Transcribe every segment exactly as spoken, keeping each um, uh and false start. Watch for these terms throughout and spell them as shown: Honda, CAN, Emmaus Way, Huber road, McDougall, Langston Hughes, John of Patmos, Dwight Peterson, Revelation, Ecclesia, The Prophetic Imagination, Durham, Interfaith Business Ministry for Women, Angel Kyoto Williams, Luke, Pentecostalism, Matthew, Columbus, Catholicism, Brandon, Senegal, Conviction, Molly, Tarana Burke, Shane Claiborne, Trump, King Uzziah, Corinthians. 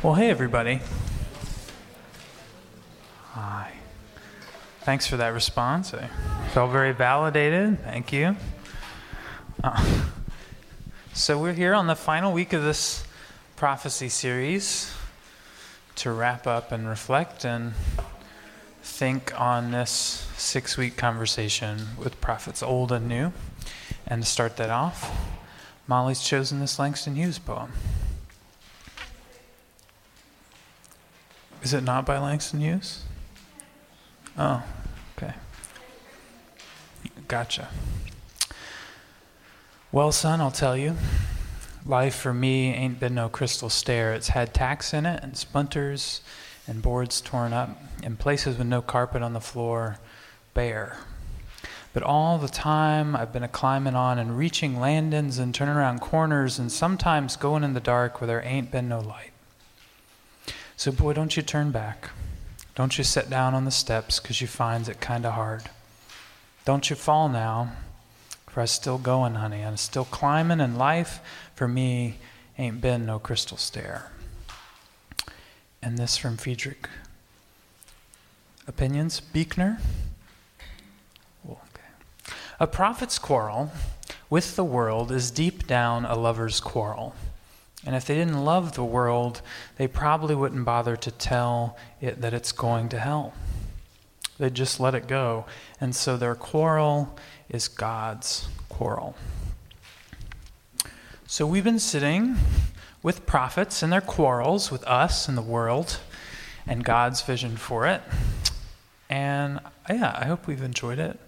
Well, hey, everybody. Hi. Thanks for that response. I felt very validated. Thank you. Uh, so we're here on the final week of this prophecy series to wrap up and reflect and think on this six-week conversation with prophets old and new. And to start that off, Molly's chosen this Langston Hughes poem. Is it not by Langston Hughes? Oh, okay. Gotcha. Well, son, I'll tell you. Life for me ain't been no crystal stair. It's had tacks in it and splinters and boards torn up and places with no carpet on the floor bare. But all the time I've been a-climbing on and reaching landings and turning around corners and sometimes going in the dark where there ain't been no light. So, boy, don't you turn back. Don't you sit down on the steps, because you finds it kind of hard. Don't you fall now, for I'm still going, honey. I'm still climbing, and life for me ain't been no crystal stair. And this from Friedrich Opinions, Beekner. Oh, okay. A prophet's quarrel with the world is deep down a lover's quarrel. And if they didn't love the world, they probably wouldn't bother to tell it that it's going to hell. They'd just let it go. And so their quarrel is God's quarrel. So we've been sitting with prophets and their quarrels with us and the world and God's vision for it. And yeah, I hope we've enjoyed it.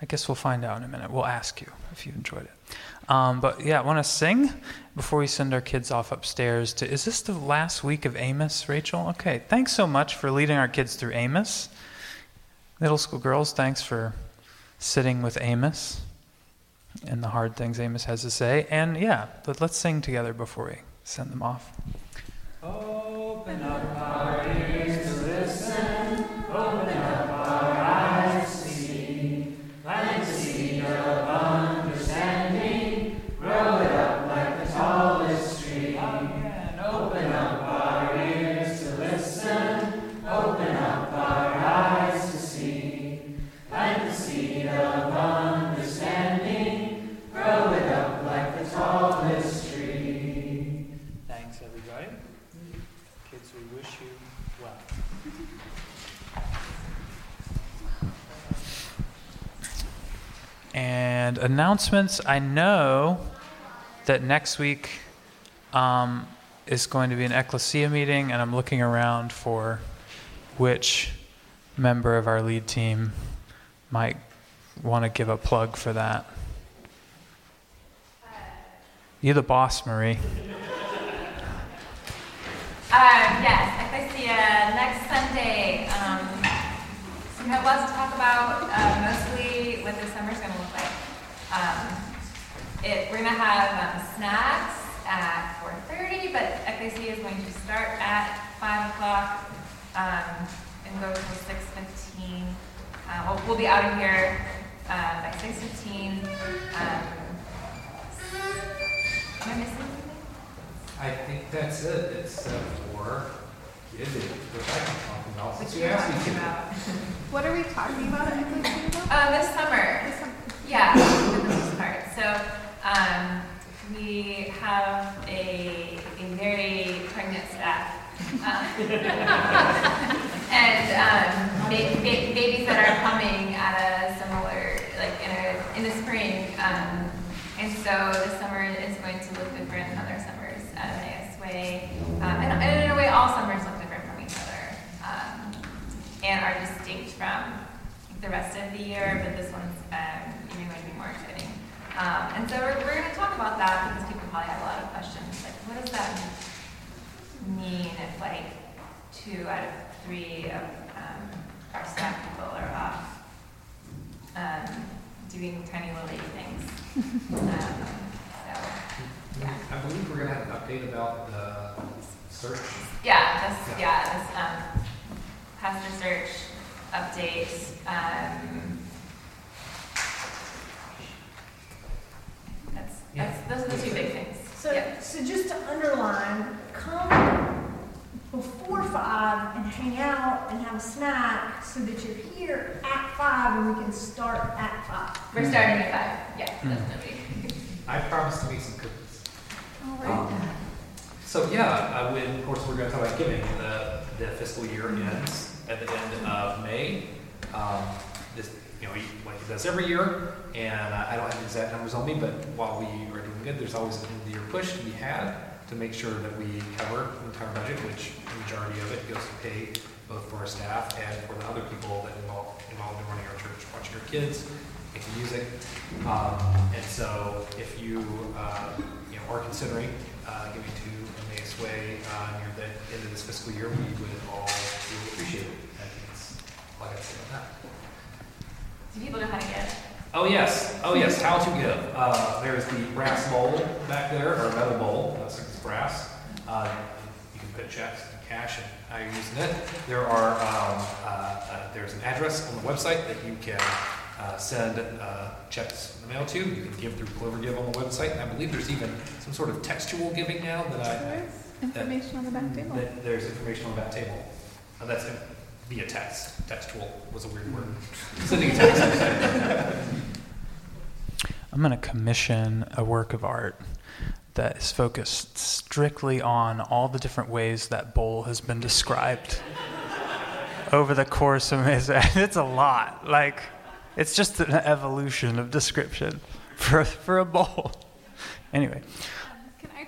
I guess we'll find out in a minute. We'll ask you if you enjoyed it. Um, but yeah, I want to sing before we send our kids off upstairs to, is this the last week of Amos, Rachel? Okay, thanks so much for leading our kids through Amos. Middle school girls, thanks for sitting with Amos and the hard things Amos has to say. And yeah, but let's sing together before we send them off. Open up our ears to listen, open up our eyes to see, and the seed of understanding, grow it up like the tallest tree. And open up our ears to listen, open up our eyes to see, and the seed of understanding, grow it up like the tallest tree. Thanks, everybody. Kids, we wish you well. And announcements, I know that next week um, is going to be an Ecclesia meeting, and I'm looking around for which member of our lead team might want to give a plug for that. You're the boss, Marie. Um, yes, Ecclesia next Sunday. Um, we have lots to talk about, uh, mostly what the summer's going to look like. Um, it, we're going to have um, snacks at four thirty, but Ecclesia is going to start at five o'clock um, and go till six fifteen. Uh, we'll, we'll be out of here uh, by six fifteen. Um, am I missing anything? I think that's it. It's uh, for giving. What are we talking about? What are we talking about at Ecclesia? Uh, this summer. This summer. Yeah, for the most part. So um, we have a, a very pregnant staff. Uh, and um, ba- ba- babies that are coming at a similar, like in, a, in the spring. Um, and so this summer is going to look different than other summers at Emmaus Way. Um, and, and in a way, all summers look different from each other. Um, and are distinct from the rest of the year, but this one's um, even going to be more exciting. Um, and so we're, we're going to talk about that because people probably have a lot of questions. Like, what does that mean if, like, two out of three of um, our staff people are off um, doing tiny little lady things? um, so, yeah. I believe we're going to have an update about the search. Yeah, this, yeah. yeah this, um, Pastor search updates. Um, that's, that's, those are the two big things. So, yep. So just to underline, come before five and hang out and have a snack so that you're here at five and we can start at five. We're starting at five. Yeah, mm-hmm. Definitely. I promise to make some cookies. All right. Um, so yeah, uh, when, of course we're going to talk about giving. The, the fiscal year ends at the end of May. Um, this, you know, he, like he does every year, and uh, I don't have exact numbers on me, but while we are doing good, there's always an end-of-year push to be had to make sure that we cover the entire budget, which the majority of it goes to pay both for our staff and for the other people that involve, involved in running our church, watching our kids, making music. Um, and so if you, uh, you know, are considering uh, giving to Emmaus Way uh, near the end of this fiscal year, we would all really appreciate it. And that's all I got to say about that. Do people know how to get? Oh yes, oh yes, how to give. Uh, there's the brass bowl back there, or metal bowl, that's like it's brass. Uh, you can put checks and cash and how you're using it. There are, um, uh, uh, there's an address on the website that you can uh, send uh, checks in the mail to. You can give through Clover Give on the website. And I believe there's even some sort of textual giving now that I... There's information that, on the back table. That, there's information on the back table. Uh, that's it. Via text. Textual was a weird word. Sending a text. I'm going to commission a work of art that is focused strictly on all the different ways that bowl has been described over the course of his. It's a lot. Like, it's just an evolution of description for for a bowl. Anyway.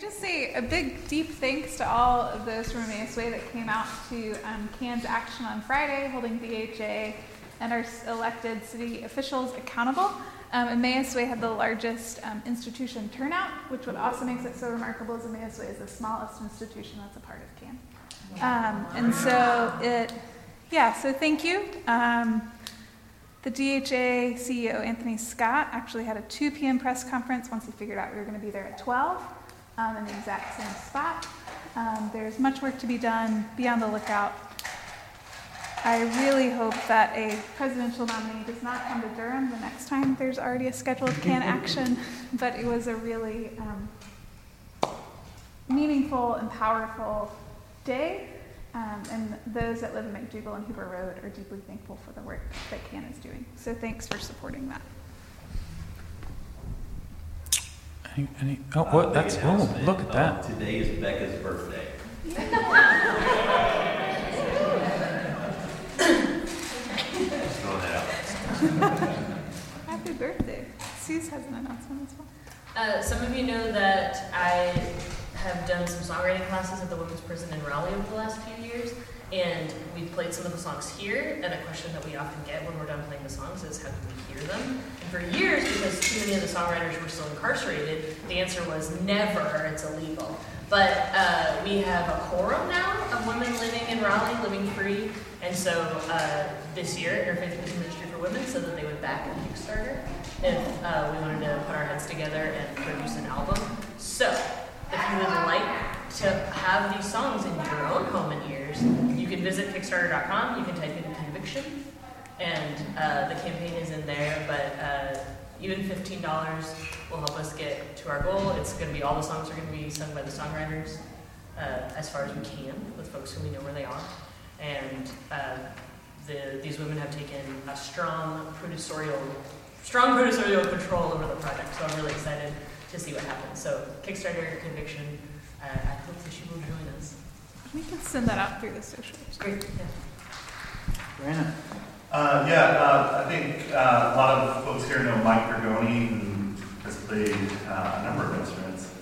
Just say a big, deep thanks to all of those from Emmaus Way that came out to um, CAN's action on Friday, holding D H A and our elected city officials accountable. Um, Emmaus Way had the largest um, institution turnout, which what also makes it so remarkable is Emmaus Way is the smallest institution that's a part of CAN. Um, and so it, yeah, so thank you. Um, the D H A C E O, Anthony Scott, actually had a two p.m. press conference once he figured out we were going to be there at twelve. Um, in the exact same spot. Um, there's much work to be done. Be on the lookout. I really hope that a presidential nominee does not come to Durham the next time there's already a scheduled CAN action, but it was a really um, meaningful and powerful day, um, and those that live in McDougall and Huber Road are deeply thankful for the work that CAN is doing. So thanks for supporting that. Any, any, oh, what, that's cool. Oh, look at that. Uh, today is Becca's birthday. Just throwing that out. Happy birthday. Suze has an announcement as well. Uh, some of you know that I have done some songwriting classes at the women's prison in Raleigh over the last few years, and we've played some of the songs here, and a question that we often get when we're done playing the songs is how do we hear them? And for years, because too many of the songwriters were still incarcerated, the answer was never, it's illegal. But uh, we have a quorum now of women living in Raleigh, living free, and so uh, this year, Interfaith Business Ministry for Women said that they would back a Kickstarter if uh, we wanted to put our heads together and produce an album. So, if you would like to have these songs in your own home and ears, you can visit Kickstarter dot com, you can type in Conviction, and uh, the campaign is in there, but uh, even fifteen dollars will help us get to our goal. It's going to be all the songs are going to be sung by the songwriters uh, as far as we can with folks who we know where they are. And uh, the, these women have taken a strong producerial, strong producerial control over the project, so I'm really excited to see what happens. So Kickstarter, Conviction, Uh, I hope that she will join us. We can send that out through the socials. Great. Yeah. Uh, yeah, uh, I think uh, a lot of folks here know Mike Bergoni, who has played uh, a number of instruments,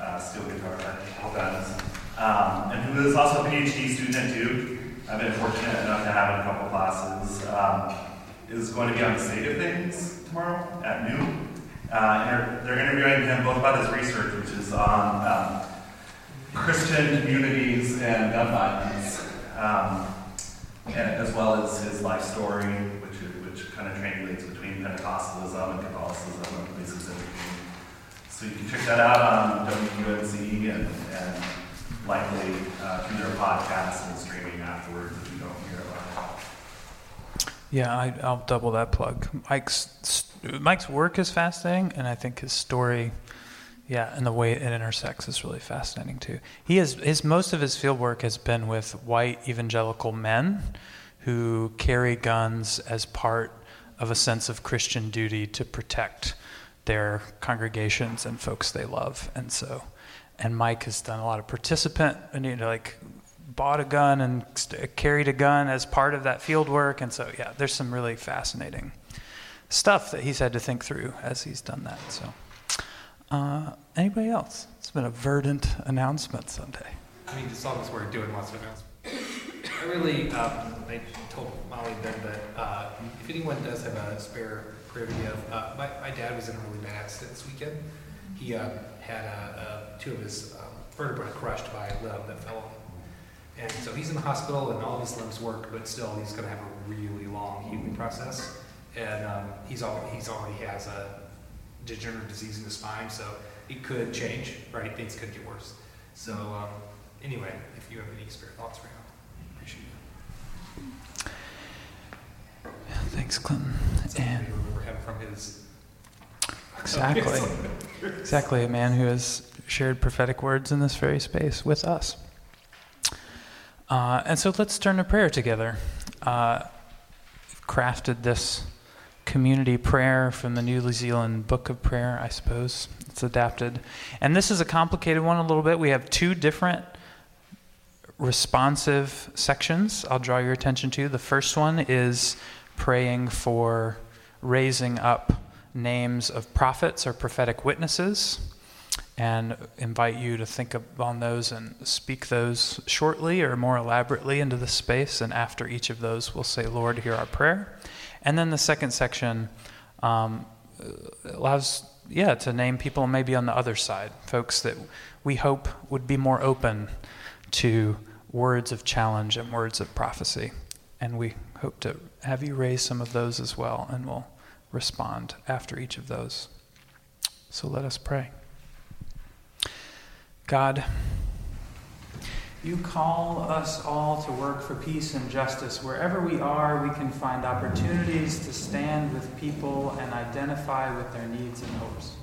uh, steel guitar, all kinds, um, and who is also a P H D student at Duke. I've been fortunate enough to have in a couple classes. Um, is going to be on The State of Things tomorrow at noon. Uh, they're interviewing him both about his research, which is on um, Christian communities and gun violence, um, and as well as his life story, which which kind of triangulates between Pentecostalism and Catholicism and places in between. So you can check that out on W U N C and, and likely uh, through their podcast and streaming afterwards if you don't hear about it. Yeah, I, I'll double that plug. Mike's Mike's work is fascinating, and I think his story Yeah, and the way it intersects is really fascinating too. He is his most of his field work has been with white evangelical men who carry guns as part of a sense of Christian duty to protect their congregations and folks they love. And so, and Mike has done a lot of participant, and you know, like bought a gun and st- carried a gun as part of that field work. And so, yeah, there's some really fascinating stuff that he's had to think through as he's done that. So, uh, anybody else? It's been a verdant announcement Sunday. I mean, just all this work doing lots of announcements. I really, um, I told Molly then that uh, if anyone does have a spare privia, uh, my, my dad was in a really bad accident this weekend. He uh, had uh, uh, two of his um, vertebrae crushed by a limb that fell on him. And so he's in the hospital and all of his limbs work, but still he's going to have a really long healing process. And um, he's, all, he's already has a degenerative disease in his spine, so it could change, right? Things could get worse. So um, anyway, if you have any spare thoughts for him. Thanks, Clinton. That's and remember him from his exactly, exactly, a man who has shared prophetic words in this very space with us. Uh, and so let's turn to prayer together. Uh, we've crafted this community prayer from the New Zealand Book of Prayer, I suppose. It's adapted, and this is a complicated one a little bit. We have two different responsive sections I'll draw your attention to. The first one is praying for raising up names of prophets or prophetic witnesses, and invite you to think on those and speak those shortly or more elaborately into the space, and after each of those we'll say, Lord, hear our prayer. And then the second section um, allows yeah to name people maybe on the other side, folks that we hope would be more open to words of challenge and words of prophecy. And we hope to have you raise some of those as well, and we'll respond after each of those. So let us pray. God, you call us all to work for peace and justice. Wherever we are, we can find opportunities to stand with people and identify with their needs and hopes.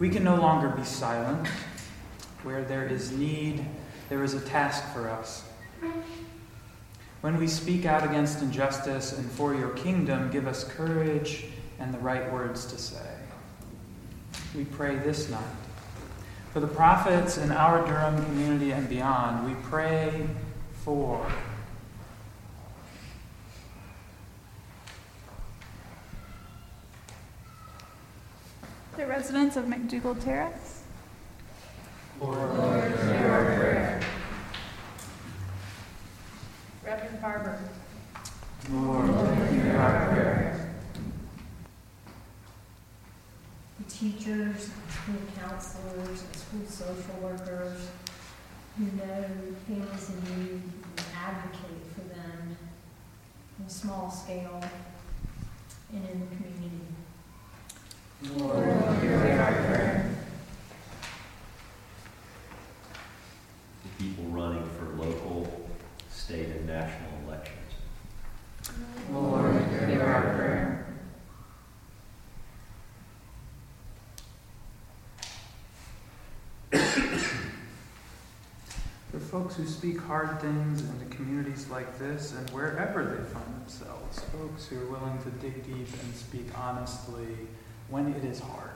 We can no longer be silent. Where there is need, there is a task for us. When we speak out against injustice and for your kingdom, give us courage and the right words to say. We pray this night. For the prophets in our Durham community and beyond, we pray for the residents of McDougall Terrace. Lord, Lord, hear our prayer. Reverend Barber. Lord, Lord, hear our prayer. The teachers, school counselors, school social workers who know families in need and advocate for them on a small scale and in the community. Lord, Lord, hear our prayer. People running for local, state, and national elections. Lord, hear our prayer. For folks who speak hard things into communities like this and wherever they find themselves, folks who are willing to dig deep and speak honestly when it is hard.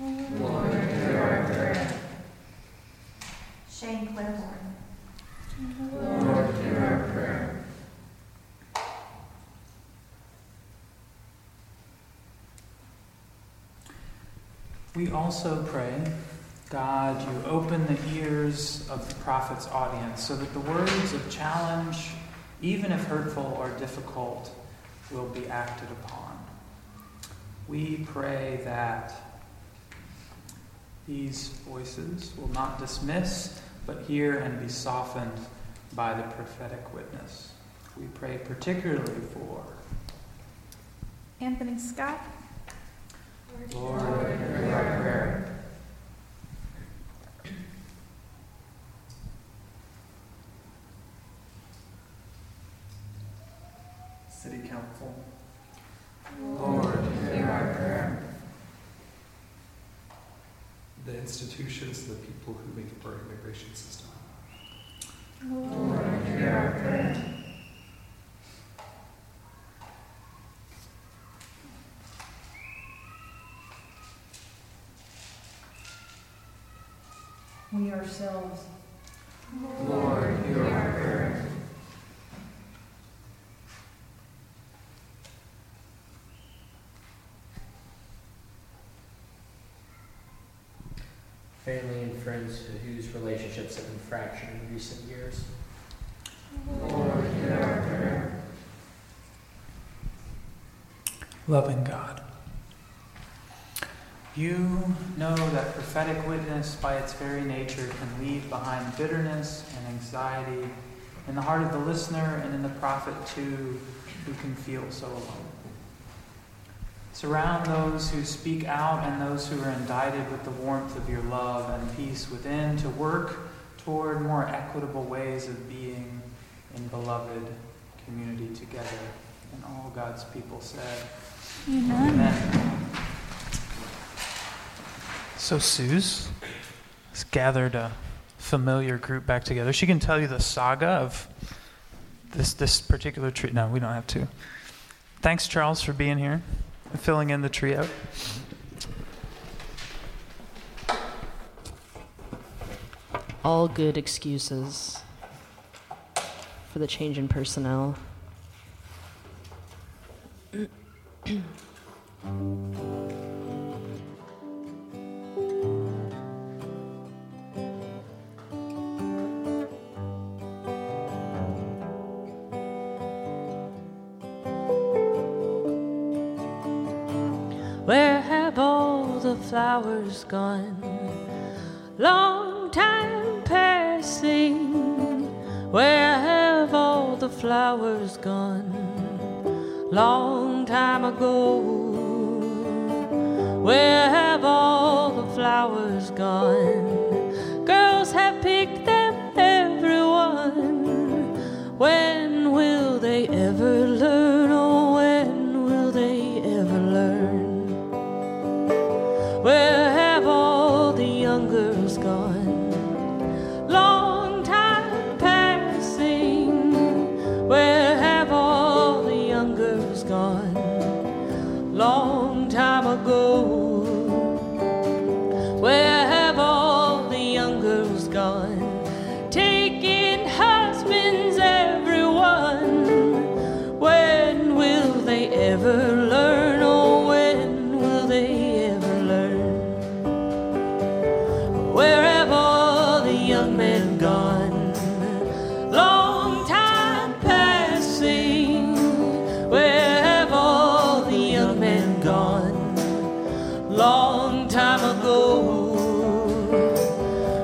Lord, Lord hear our prayer. Shane Claiborne. Lord, Lord, hear our prayer. We also pray, God, you open the ears of the prophet's audience so that the words of challenge, even if hurtful or difficult, will be acted upon. We pray that these voices will not dismiss, but hear and be softened by the prophetic witness. We pray particularly for Anthony Scott. Lord, Lord hear our prayer. City Council. Lord, Lord hear our prayer. the institutions, the people who make up our immigration system. Lord, hear our prayer. We ourselves. Lord, hear our prayer. Family and friends whose relationships have been fractured in recent years. Lord, hear our prayer. Loving God, you know that prophetic witness by its very nature can leave behind bitterness and anxiety in the heart of the listener and in the prophet too, who can feel so alone. Surround those who speak out and those who are indicted with the warmth of your love and peace within to work toward more equitable ways of being in beloved community together. And all God's people said, Amen. Amen. So Suze has gathered a familiar group back together. She can tell you the saga of this, this particular tree. No, we don't have to. Thanks, Charles, for being here. Filling in the trio. All good excuses for the change in personnel. Where have all the flowers gone? Long time passing. Where have all the flowers gone? Long time ago. Where have all the flowers gone? Girls have picked them, everyone. When will they ever learn? Oh, when will they ever learn? Where have all the young girls gone? Long time passing. Where have all the young girls gone? Long time ago. Where have all the young girls gone? Taking husbands, everyone. When will they ever learn? Oh, when will they? Where have all the young men gone? Long time passing. Where have all the young men gone? Long time ago.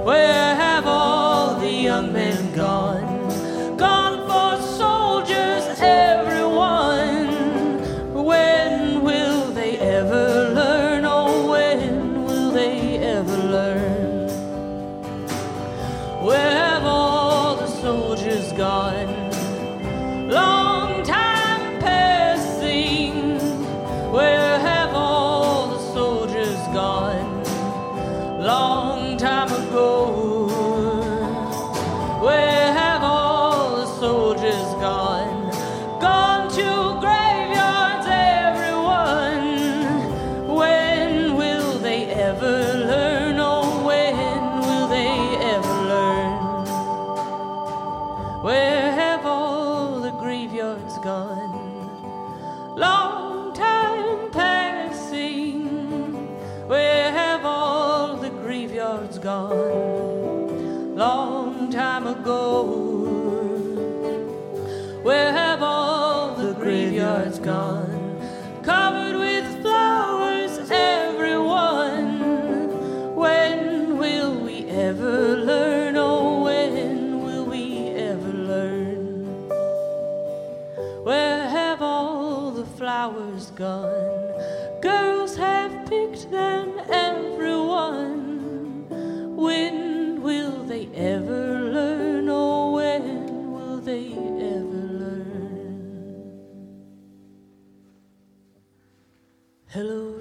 Where have all the young men gone? Gone for soldiers, everyone. When will they ever learn? Oh, when will they ever learn? Where have all the soldiers gone? Long time passing. Where have all the soldiers gone? Long time ago. Where have all the soldiers gone? Gone to graveyards, everyone. When will they ever learn? Oh, when will they ever learn? Where have all the graveyards gone? Long time passing. Where have all the graveyards gone? Long time ago. Where have all the graveyards gone? Covered with flowers, everyone. When will we ever learn? Oh, when will we ever learn? Where have all the flowers gone? Girls have picked them, everyone. When will they ever learn? Oh, when will they ever learn? Hello,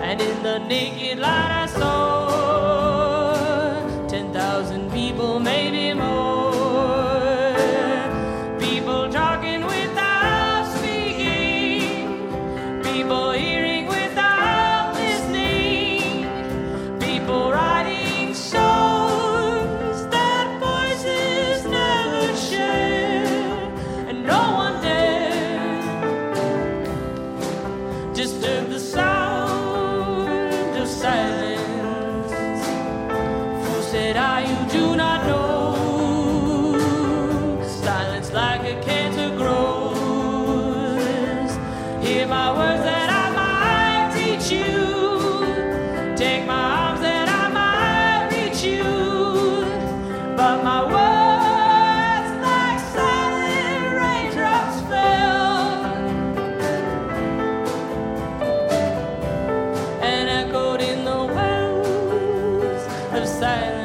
and in the naked light I saw ten thousand people, maybe more, people talking without speaking, people hearing without listening, people writing songs that voices never share, and no one dared disturb the sound of silence. Fool, said I, you do not know, silence like a cancer grows. Hear my words that I might teach you, take my arms that I might reach you, but my words silence.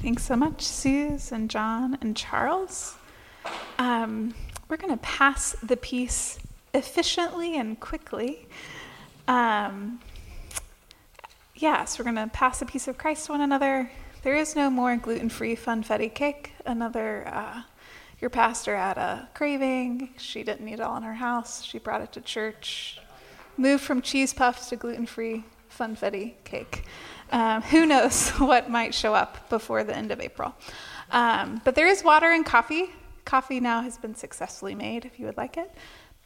Thanks so much, Suze and John and Charles. Um, we're going to pass the piece efficiently and quickly. Um, yes, yeah, so we're going to pass a piece of Christ to one another. There is no more gluten-free funfetti cake. Another. Uh, Your pastor had a craving. She didn't eat it all in her house. She brought it to church. Moved from cheese puffs to gluten-free funfetti cake. Um, who knows what might show up before the end of April. Um, but there is water and coffee. Coffee now has been successfully made, if you would like it.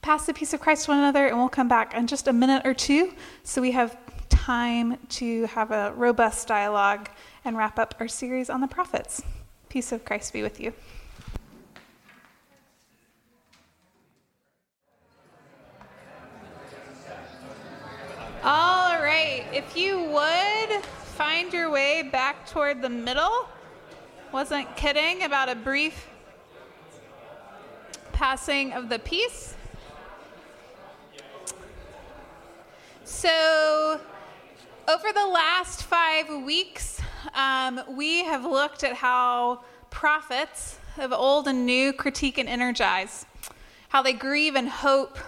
Pass the peace of Christ to one another, and we'll come back in just a minute or two, so we have time to have a robust dialogue and wrap up our series on the prophets. Peace of Christ be with you. All right, if you would, find your way back toward the middle. Wasn't kidding about a brief passing of the peace. So over the last five weeks, um, we have looked at how prophets of old and new critique and energize, how they grieve and hope,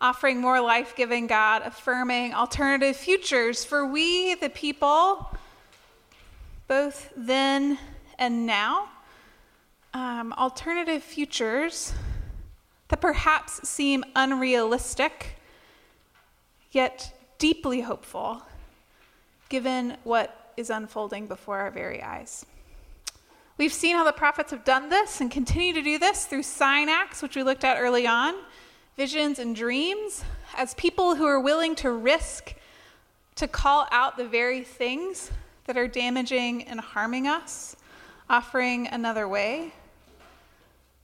offering more life-giving God, affirming alternative futures for we, the people, both then and now. Um, alternative futures that perhaps seem unrealistic, yet deeply hopeful, given what is unfolding before our very eyes. We've seen how the prophets have done this and continue to do this through sign acts, which we looked at early on, visions and dreams, as people who are willing to risk to call out the very things that are damaging and harming us, offering another way.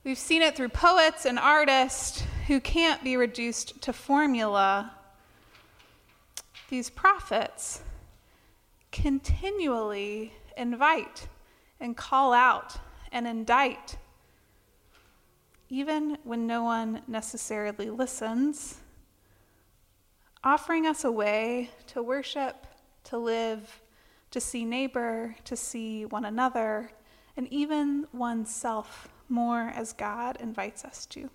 We've seen it through poets and artists who can't be reduced to formula, these prophets continually invite and call out and indict, even when no one necessarily listens, offering us a way to worship, to live, to see neighbor, to see one another, and even oneself more as God invites us to.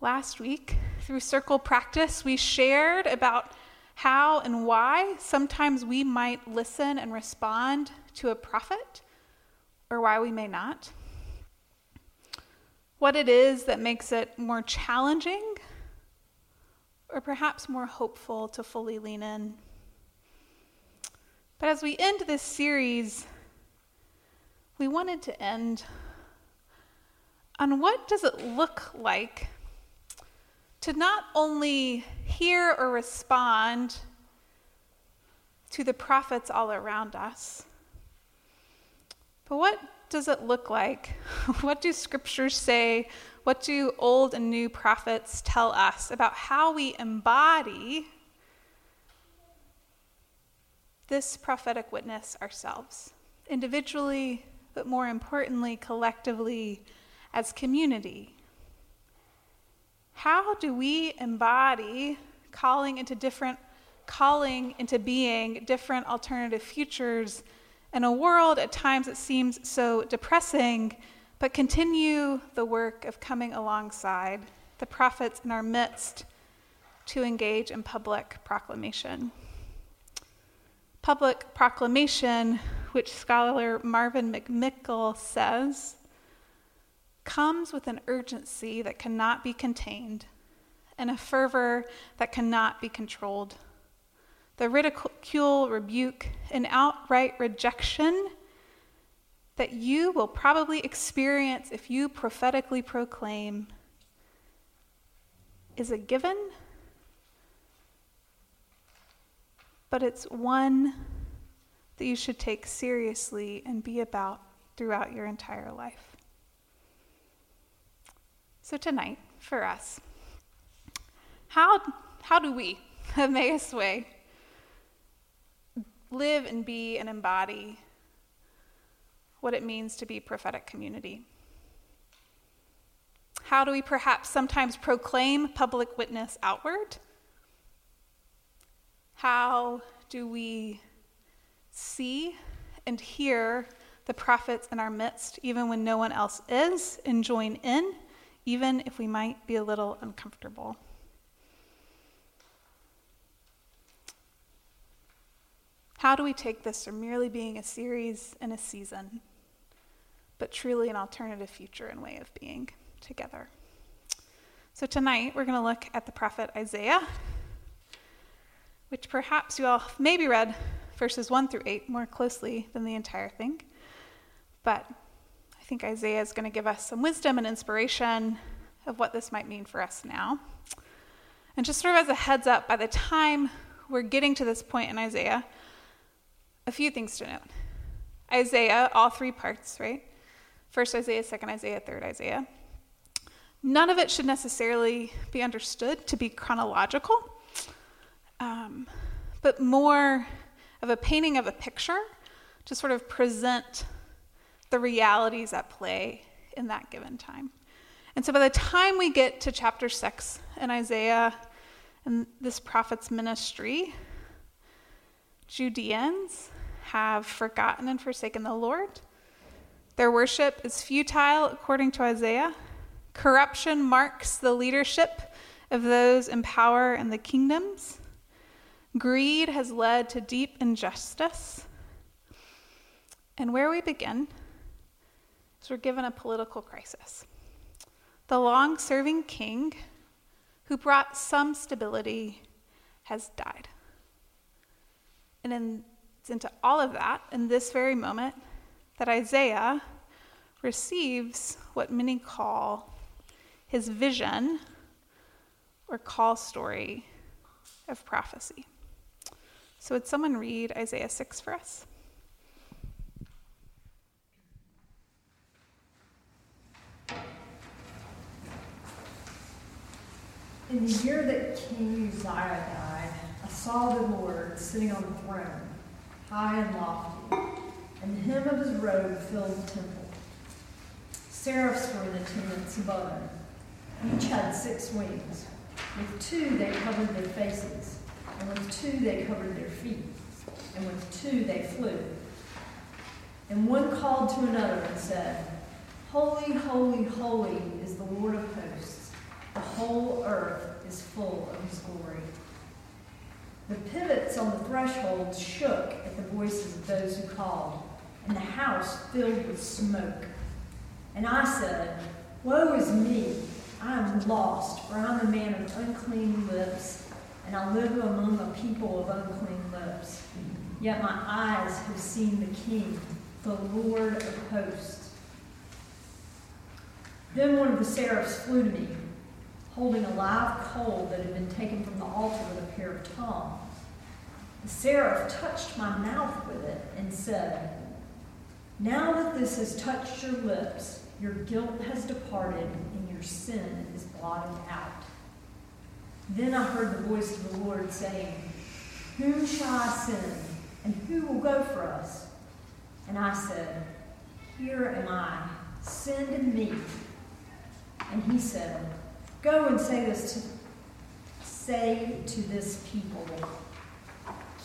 Last week, through circle practice, we shared about how and why sometimes we might listen and respond to a prophet, or why we may not. What it is that makes it more challenging, or perhaps more hopeful to fully lean in. But as we end this series, we wanted to end on what does it look like to not only hear or respond to the prophets all around us, but what does it look like? What do scriptures say? What do old and new prophets tell us about how we embody this prophetic witness ourselves, individually, but more importantly, collectively, as community? How do we embody calling into different, calling into being different alternative futures in a world at times that seems so depressing, but continue the work of coming alongside the prophets in our midst to engage in public proclamation? Public proclamation, which scholar Marvin McMichael says, comes with an urgency that cannot be contained and a fervor that cannot be controlled. The ridicule, rebuke, and outright rejection that you will probably experience if you prophetically proclaim is a given. But it's one that you should take seriously and be about throughout your entire life. So tonight, for us, how how do we, Emmaus Way, live and be and embody what it means to be prophetic community? How do we perhaps sometimes proclaim public witness outward? How do we see and hear the prophets in our midst, even when no one else is, and join in, even if we might be a little uncomfortable? How do we take this from merely being a series and a season, but truly an alternative future and way of being together? So tonight, we're going to look at the prophet Isaiah, which perhaps you all maybe read verses one through eight more closely than the entire thing. But I think Isaiah is going to give us some wisdom and inspiration of what this might mean for us now. And just sort of as a heads up, by the time we're getting to this point in Isaiah, a few things to note. Isaiah, all three parts, right? First Isaiah, second Isaiah, third Isaiah. None of it should necessarily be understood to be chronological. Um, but more of a painting of a picture to sort of present the realities at play in that given time. And so by the time we get to chapter six in Isaiah and this prophet's ministry, Judeans have forgotten and forsaken the Lord. Their worship is futile, according to Isaiah. Corruption marks the leadership of those in power in the kingdoms. Greed has led to deep injustice. And where we begin is we're given a political crisis. The long-serving king who brought some stability has died. And in, it's into all of that, in this very moment, that Isaiah receives what many call his vision or call story of prophecy. So would someone read Isaiah six for us? In the year that King Uzziah died, a saw the Lord sitting on the throne, high and lofty, and the hem of his robe filled the temple. Seraphs were in attendance above him. Each had six wings. With two they covered their faces, and with two they covered their feet, and with two they flew. And one called to another and said, Holy, holy, holy is the Lord of hosts. The whole earth is full of his glory. The pivots on the threshold shook at the voices of those who called, and the house filled with smoke. And I said, Woe is me! I am lost, for I am a man of unclean lips, and I live among a people of unclean lips. Yet my eyes have seen the King, the Lord of hosts. Then one of the seraphs flew to me, holding a live coal that had been taken from the altar with a pair of tongs. The seraph touched my mouth with it and said, Now that this has touched your lips, your guilt has departed and your sin is blotted out. Then I heard the voice of the Lord saying, Whom shall I send, and who will go for us? And I said, Here am I, send me. And he said, Go and say this to, say to this people,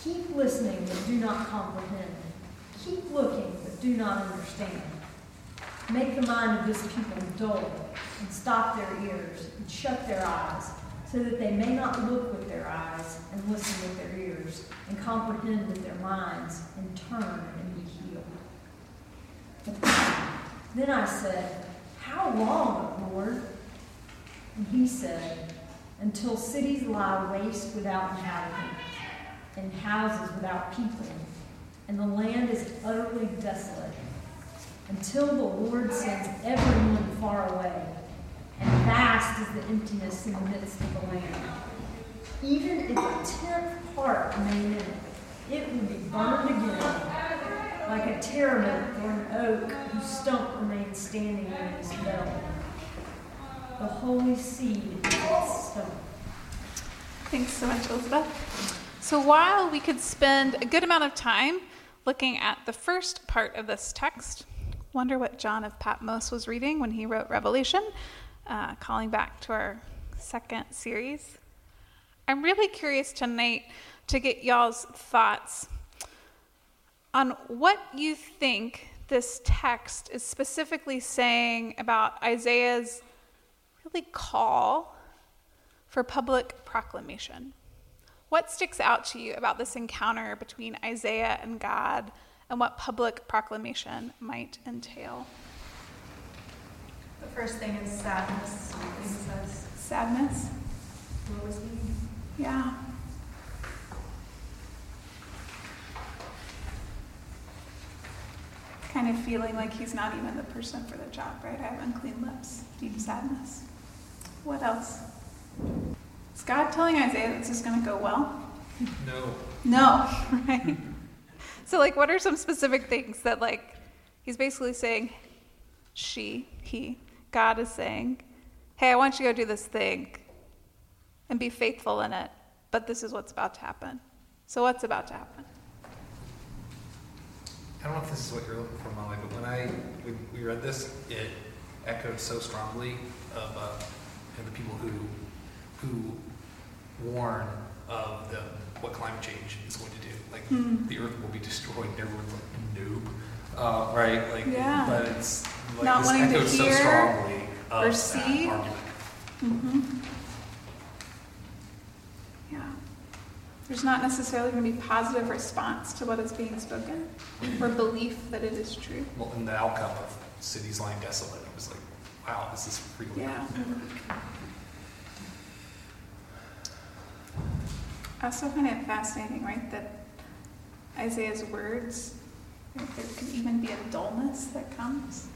Keep listening, but do not comprehend. Keep looking, but do not understand. Make the mind of this people dull, and stop their ears, and shut their eyes, so that they may not look with their eyes, and listen with their ears, and comprehend with their minds, and turn and be healed. Then I said, How long, Lord? And he said, Until cities lie waste without inhabiting, and houses without people, and the land is utterly desolate, until the Lord sends everyone far away, and vast is the emptiness in the midst of the land. Even if a tenth part remained in it, it would be burned again, like a terebinth or an oak whose stump remains standing in its bell. The holy seed is its stump. Thanks so much, Elizabeth. So while we could spend a good amount of time looking at the first part of this text, wonder what John of Patmos was reading when he wrote Revelation, uh, calling back to our second series. I'm really curious tonight to get y'all's thoughts on what you think this text is specifically saying about Isaiah's really call for public proclamation. What sticks out to you about this encounter between Isaiah and God, and what public proclamation might entail? The first thing is sadness. It says sadness. Woe is me. Yeah. Kind of feeling like he's not even the person for the job, right? I have unclean lips. Deep sadness. What else? Is God telling Isaiah that this is going to go well? No. No, right? So, like, what are some specific things that, like, he's basically saying, she, he, God is saying, hey, I want you to go do this thing and be faithful in it, but this is what's about to happen. So what's about to happen? I don't know if this is what you're looking for, Molly, but when I when we read this, it echoed so strongly of uh, and the people who who warn of the, what climate change is going to do. Like, mm-hmm. the earth will be destroyed, and everyone's like, noob, uh, right? Like, yeah. But it's, like, not this wanting echoes to hear so strongly of or see. That argument. Mm-hmm. Yeah. There's not necessarily going to be positive response to what is being spoken, or belief that it is true. Well, in the outcome of cities lying desolate, I was like, wow, this is really yeah. I also find it fascinating, right, that Isaiah's words, there can even be a dullness that comes.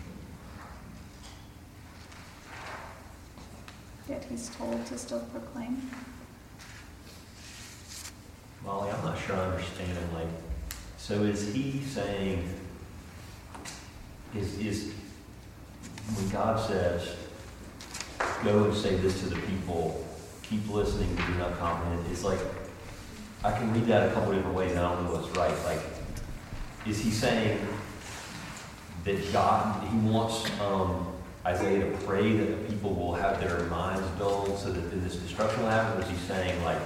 Yet he's told to still proclaim. Molly, I'm not sure I understand it. Like, so is he saying, is, is when God says, go and say this to the people, keep listening, do not comprehend, it's like, I can read that a couple different ways, and I don't know what's right. Like, is he saying that God, he wants um, Isaiah to pray that the people will have their minds dulled so that this destruction will happen? Or is he saying, like,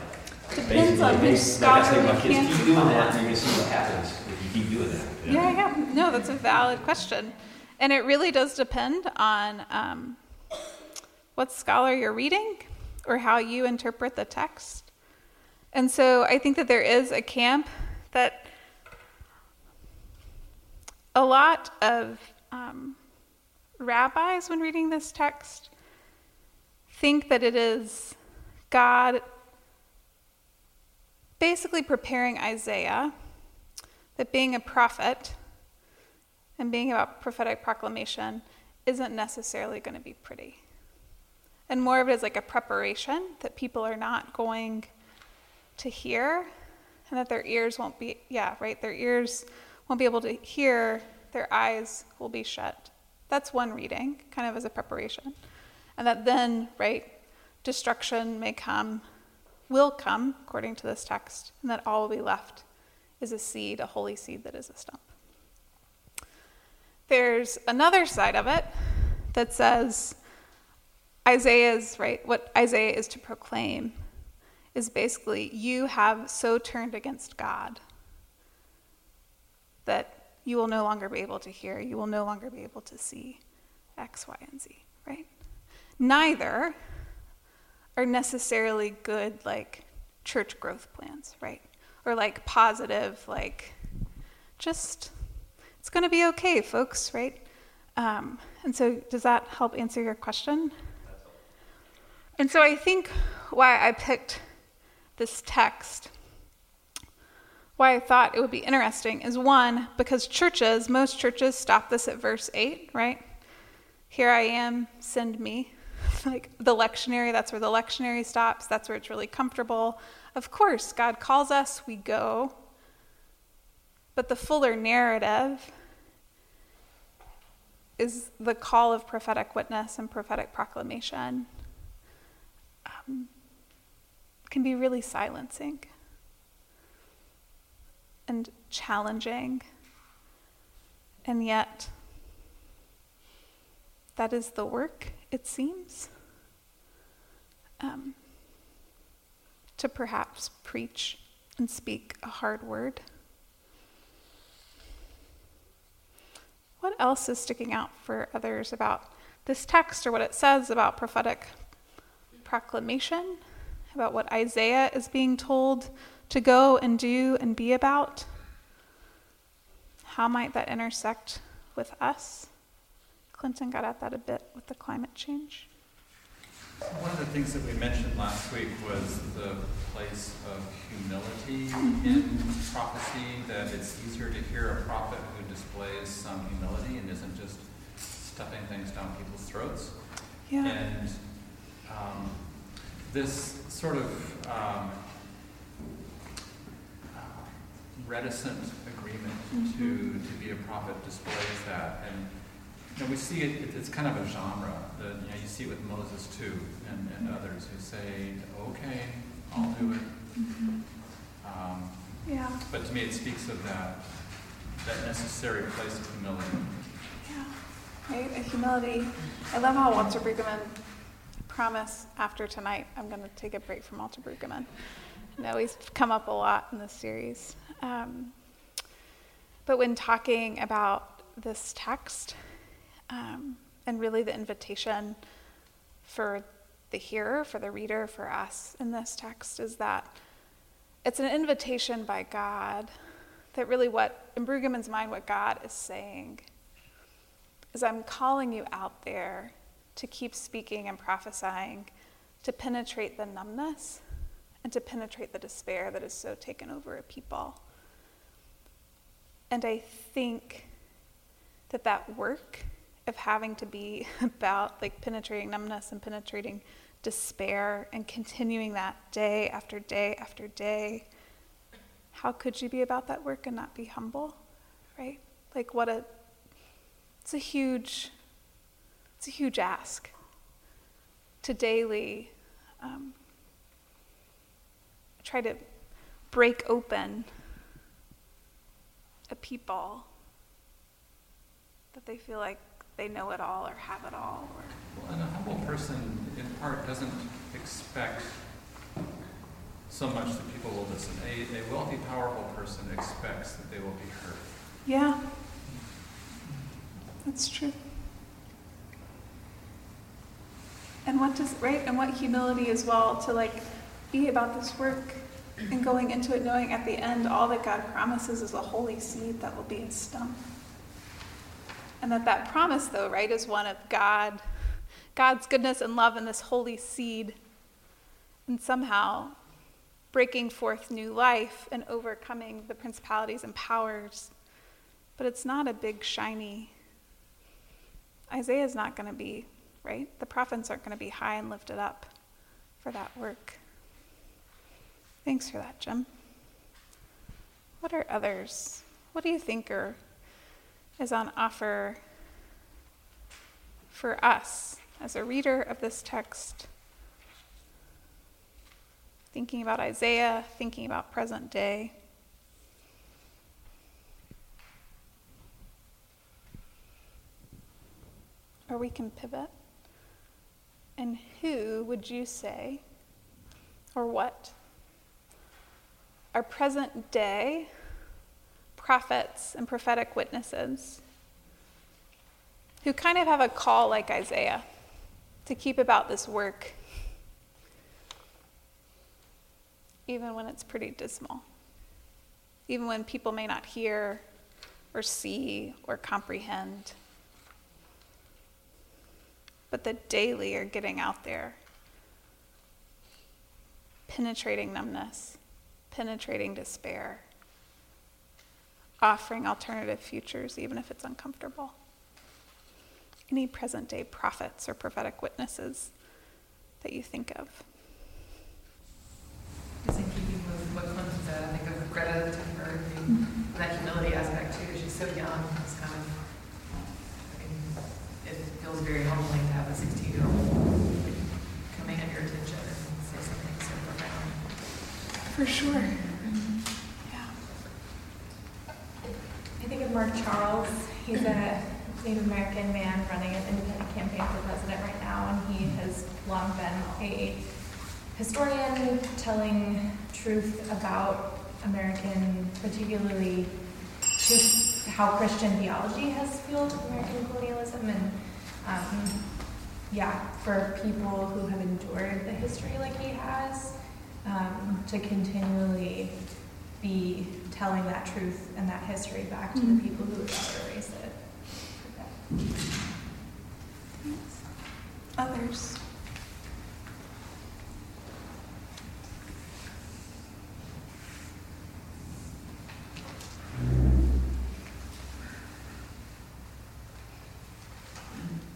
depends on who's scholar like I say, my kids keep doing that, and you're going to see what happens if you keep doing that. You know? Yeah, yeah. No, that's a valid question. And it really does depend on um, what scholar you're reading or how you interpret the text. And so I think that there is a camp that a lot of um, rabbis, when reading this text, think that it is God basically preparing Isaiah, that being a prophet and being about prophetic proclamation isn't necessarily going to be pretty. And more of it is like a preparation that people are not going to hear, and that their ears won't be, yeah, right, their ears won't be able to hear, their eyes will be shut. That's one reading, kind of as a preparation. And that then, right, destruction may come, will come, according to this text, and that all will be left is a seed, a holy seed that is a stump. There's another side of it that says Isaiah's, right, what Isaiah is to proclaim is basically you have so turned against God that you will no longer be able to hear, you will no longer be able to see X, Y, and Z, right? Neither are necessarily good, like, church growth plans, right? Or, like, positive, like, just, it's going to be okay, folks, right? Um, and so does that help answer your question? And so I think why I picked this text, why I thought it would be interesting is, one, because churches, most churches stop this at verse eight, right? Here I am, send me. Like the lectionary, that's where the lectionary stops. That's where it's really comfortable. Of course, God calls us, we go. But the fuller narrative is the call of prophetic witness and prophetic proclamation. Um, can be really silencing and challenging, and yet that is the work, it seems, um, to perhaps preach and speak a hard word. What else is sticking out for others about this text or what it says about prophetic proclamation, about what Isaiah is being told to go and do and be about? How might that intersect with us? Clinton got at that a bit with the climate change. One of the things that we mentioned last week was the place of humility mm-hmm. in prophecy, that it's easier to hear a prophet who displays some humility and isn't just stuffing things down people's throats. Yeah. And Um, this sort of um, uh, reticent agreement mm-hmm. to, to be a prophet displays that. And you know, we see it, it, it's kind of a genre that you, know, you see with Moses too and, and others who say, okay, I'll do it. Mm-hmm. Um, yeah. But to me it speaks of that, that necessary place of humility. Yeah, right, a humility. I love how Walter Brueggemann promise after tonight, I'm going to take a break from Walter Brueggemann. I know he's come up a lot in this series. Um, but when talking about this text, um, and really the invitation for the hearer, for the reader, for us in this text, is that it's an invitation by God that really what, in Brueggemann's mind, what God is saying is, I'm calling you out there to keep speaking and prophesying, to penetrate the numbness and to penetrate the despair that has so taken over a people. And I think that that work of having to be about like penetrating numbness and penetrating despair and continuing that day after day after day, how could you be about that work and not be humble, right? Like what a, it's a huge, It's a huge ask to daily um, try to break open a people that they feel like they know it all or have it all. Or... Well, and a humble person, in part, doesn't expect so much that people will listen. A, a wealthy, powerful person expects that they will be heard. Yeah, that's true. And what does, right? And what humility as well to like be about this work and going into it knowing at the end all that God promises is a holy seed that will be a stump. And that that promise though, right, is one of God, God's goodness and love and this holy seed and somehow breaking forth new life and overcoming the principalities and powers. But it's not a big shiny, Isaiah's not going to be, right? The prophets aren't going to be high and lifted up for that work. Thanks for that, Jim. What are others? What do you think are, is on offer for us as a reader of this text? Thinking about Isaiah, thinking about present day. Or we can pivot. And who would you say, or what, are present day prophets and prophetic witnesses who kind of have a call like Isaiah to keep about this work, even when it's pretty dismal, even when people may not hear or see or comprehend, but that daily are getting out there, penetrating numbness, penetrating despair, offering alternative futures, even if it's uncomfortable. Any present-day prophets or prophetic witnesses that you think of? Just in keeping with what Clinton said, I think of Greta Thunberg, and mm-hmm. that humility aspect too. She's so young. It's kind of, I mean, it feels very humbling to have a sixteen-year-old command your attention and say something so profound. For sure. I think of Mark Charles. He's a Native American man running an independent campaign for president right now, and he has long been a historian telling truth about American, particularly just how Christian theology has fueled American colonialism. And um, yeah, for people who have endured the history like he has, um, to continually be telling that truth and that history back to mm-hmm. the people who would rather erase it. Okay. Thanks. Others.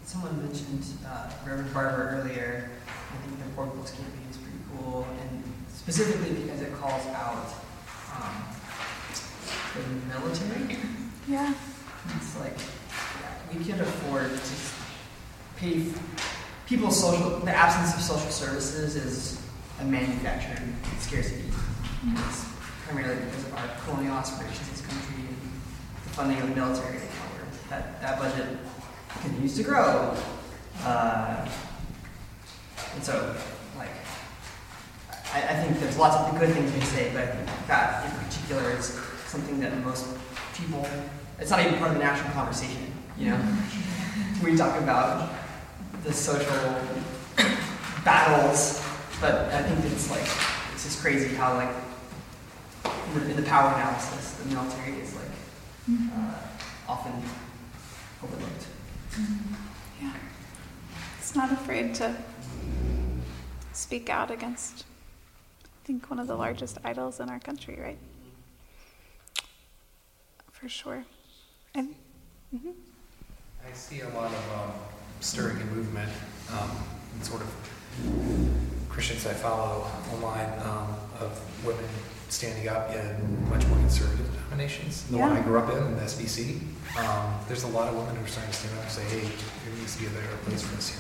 Someone mentioned uh, Reverend Barber earlier. I think the Four Books campaign is pretty cool, and specifically because it calls out um, the military. Yeah. It's like, yeah, we can't afford to pay people's social, the absence of social services is a manufactured scarcity. Mm-hmm. It's primarily because of our colonial aspirations in this country and the funding of the military. That, that budget continues to grow. Uh, and so, like, I, I think there's lots of the good things we say, but I think that in particular is something that most people, it's not even part of the national conversation, you know? We talk about the social battles, but I think it's like, it's just crazy how like, in the, in the power analysis, the military is like, mm-hmm. uh, often overlooked. Mm-hmm. Yeah, it's not afraid to speak out against, I think, one of the largest idols in our country, right? For sure. And, mm-hmm. I see a lot of um, stirring and movement um, and sort of Christians I follow online um, of women standing up in much more conservative denominations. The yeah. one I grew up in, the S B C, um, there's a lot of women who are starting to stand up and say, hey, there needs to be a better place for us here.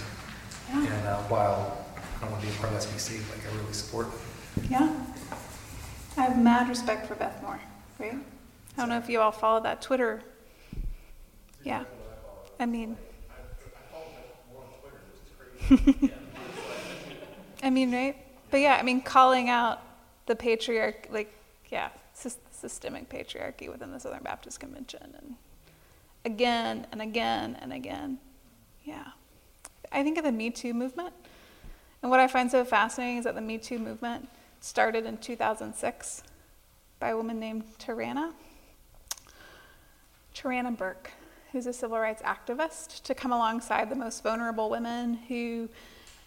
Yeah. And uh, while I don't want to be a part of S B C, like I really support it. Yeah. I have mad respect for Beth Moore, right? I don't know if you all follow that Twitter. Yeah. I mean. I follow Beth Moore on Twitter. It's crazy. I mean, right? But yeah, I mean, calling out the patriarch, like, yeah, sy- systemic patriarchy within the Southern Baptist Convention, and again and again and again. Yeah. I think of the Me Too movement. And what I find so fascinating is that the Me Too movement started in two thousand six by a woman named Tarana, Tarana Burke, who's a civil rights activist, to come alongside the most vulnerable women who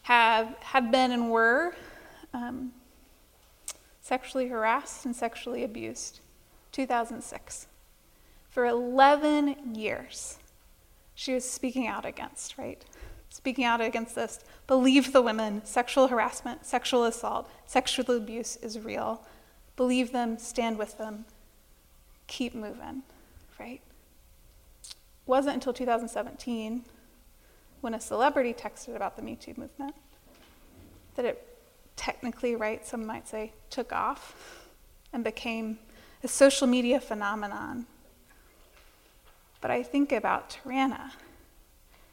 have had been and were um, sexually harassed and sexually abused. two thousand six. For eleven years, she was speaking out against, right? Speaking out against this, believe the women, sexual harassment, sexual assault, sexual abuse is real. Believe them, stand with them, keep moving, right? It wasn't until two thousand seventeen when a celebrity texted about the Me Too movement that it technically, right, some might say, took off and became a social media phenomenon. But I think about Tarana,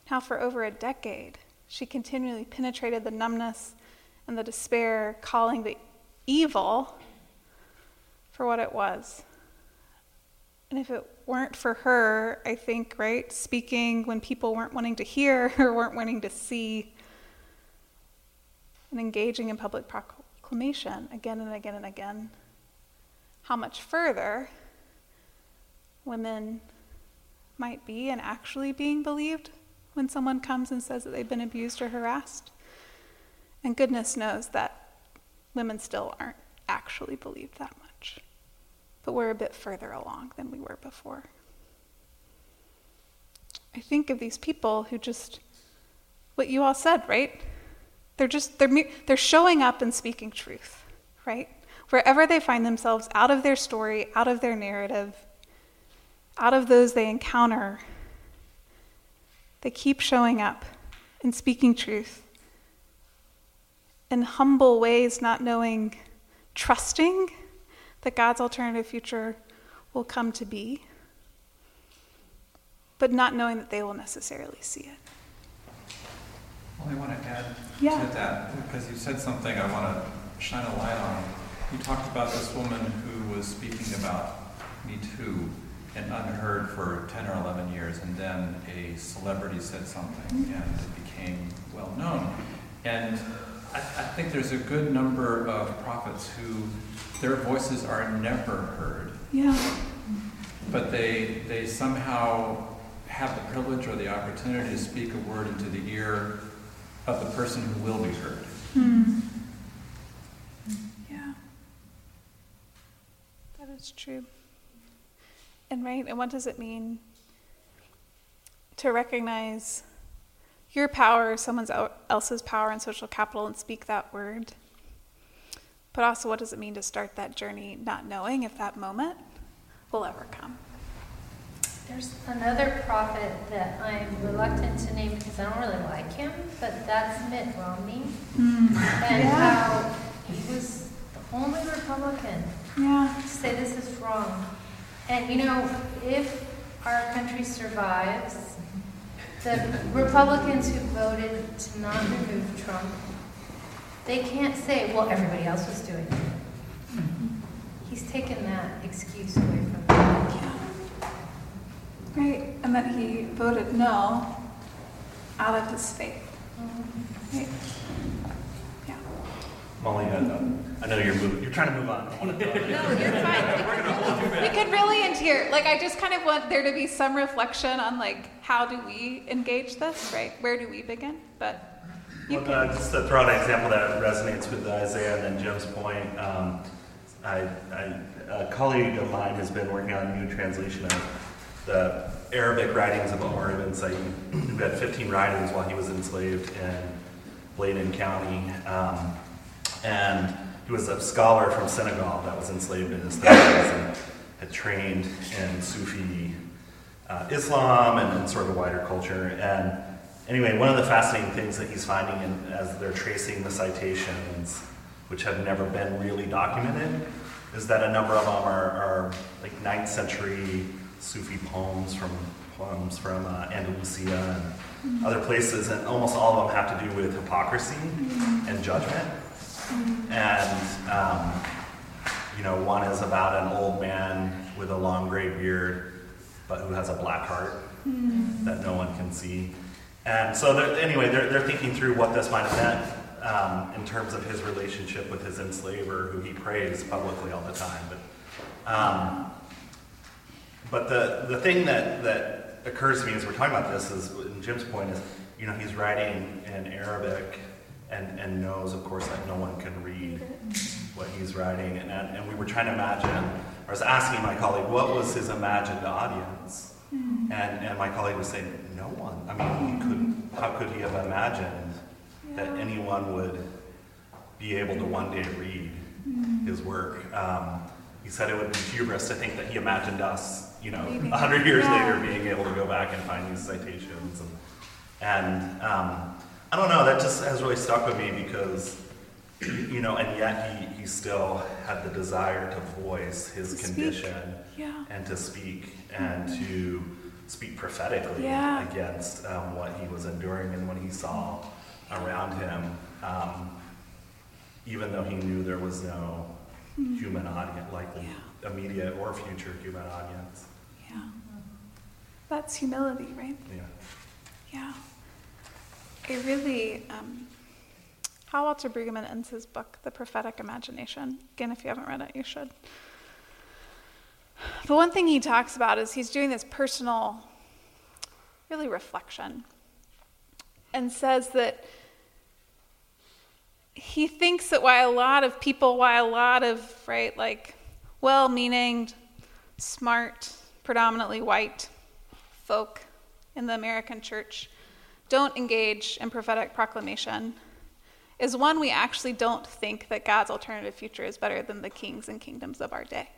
how for over a decade, she continually penetrated the numbness and the despair, calling the evil for what it was. And if it weren't for her, I think, right, speaking when people weren't wanting to hear or weren't wanting to see, and engaging in public proclamation again and again and again, how much further women might be in actually being believed when someone comes and says that they've been abused or harassed. And goodness knows that women still aren't actually believed that much. But we're a bit further along than we were before. I think of these people who just, what you all said, right? They're just, they're, they're showing up and speaking truth, right? Wherever they find themselves, out of their story, out of their narrative, out of those they encounter, they keep showing up and speaking truth in humble ways, not knowing, trusting that God's alternative future will come to be, but not knowing that they will necessarily see it. Well, I want to add yeah. to that, because you said something I want to shine a light on. You talked about this woman who was speaking about Me Too and unheard for ten or eleven years, and then a celebrity said something, and it became well known. And I, I think there's a good number of prophets who their voices are never heard. Yeah. But they they somehow have the privilege or the opportunity to speak a word into the ear of the person who will be heard. Mm. Yeah. That is true. And right, and what does it mean to recognize your power, someone else's power and social capital, and speak that word? But also, what does it mean to start that journey not knowing if that moment will ever come? There's another prophet that I'm reluctant to name because I don't really like him, but that's Mitt Romney. Mm. And yeah. how he was the only Republican yeah. to say this is wrong. And, you know, if our country survives, the Republicans who voted to not remove Trump, they can't say, well, everybody else was doing it. He's taken that excuse away from them. Right, and that he voted no out of his faith. Mm-hmm. Right? Yeah. Molly, I know, I know you're moving. You're trying to move on. I want to move on. No, you're fine. We're gonna hold you back. We could really end here. Like, I just kind of want there to be some reflection on, like, how do we engage this, right? Where do we begin? But you well, can. Uh, just to throw out an example that resonates with Isaiah and then Jim's point, um, I, I, a colleague of mine has been working on a new translation of the Arabic writings of Al-Arib and Said, who had fifteen writings while he was enslaved in Bladen County. Um, and he was a scholar from Senegal that was enslaved in his studies and had trained in Sufi uh, Islam and in sort of a wider culture. And anyway, one of the fascinating things that he's finding in, as they're tracing the citations, which have never been really documented, is that a number of them are, are like ninth century Sufi poems from poems from uh, Andalusia and mm-hmm. other places, and almost all of them have to do with hypocrisy mm-hmm. and judgment. Mm-hmm. And um, you know, one is about an old man with a long gray beard, but who has a black heart mm-hmm. that no one can see. And so, they're, anyway, they're they're thinking through what this might have meant. Um, in terms of his relationship with his enslaver, who he prays publicly all the time. But, um, but the the thing that, that occurs to me as we're talking about this is, and Jim's point is, you know, he's writing in Arabic and, and knows, of course, that no one can read what he's writing. And, and we were trying to imagine, or I was asking my colleague, what was his imagined audience? And, and my colleague was saying, no one. I mean, he couldn't, how could he have imagined that anyone would be able to one day read mm-hmm. his work. Um, he said it would be hubris to think that he imagined us, you know, a hundred years yeah. later being able to go back and find these citations. And, and um, I don't know, that just has really stuck with me because, you know, and yet he, he still had the desire to voice his to condition yeah. and to speak and mm-hmm. to speak prophetically yeah. against um, what he was enduring and what he saw around him, um, even though he knew there was no mm. human audience, likely yeah. immediate or future human audience. Yeah. That's humility, right? Yeah. Yeah. It really, um, how Walter Brueggemann ends his book, The Prophetic Imagination. Again, if you haven't read it, you should. The one thing he talks about is he's doing this personal, really, reflection, and says that he thinks that why a lot of people, why a lot of, right, like well-meaning, smart, predominantly white folk in the American church don't engage in prophetic proclamation is one, we actually don't think that God's alternative future is better than the kings and kingdoms of our day.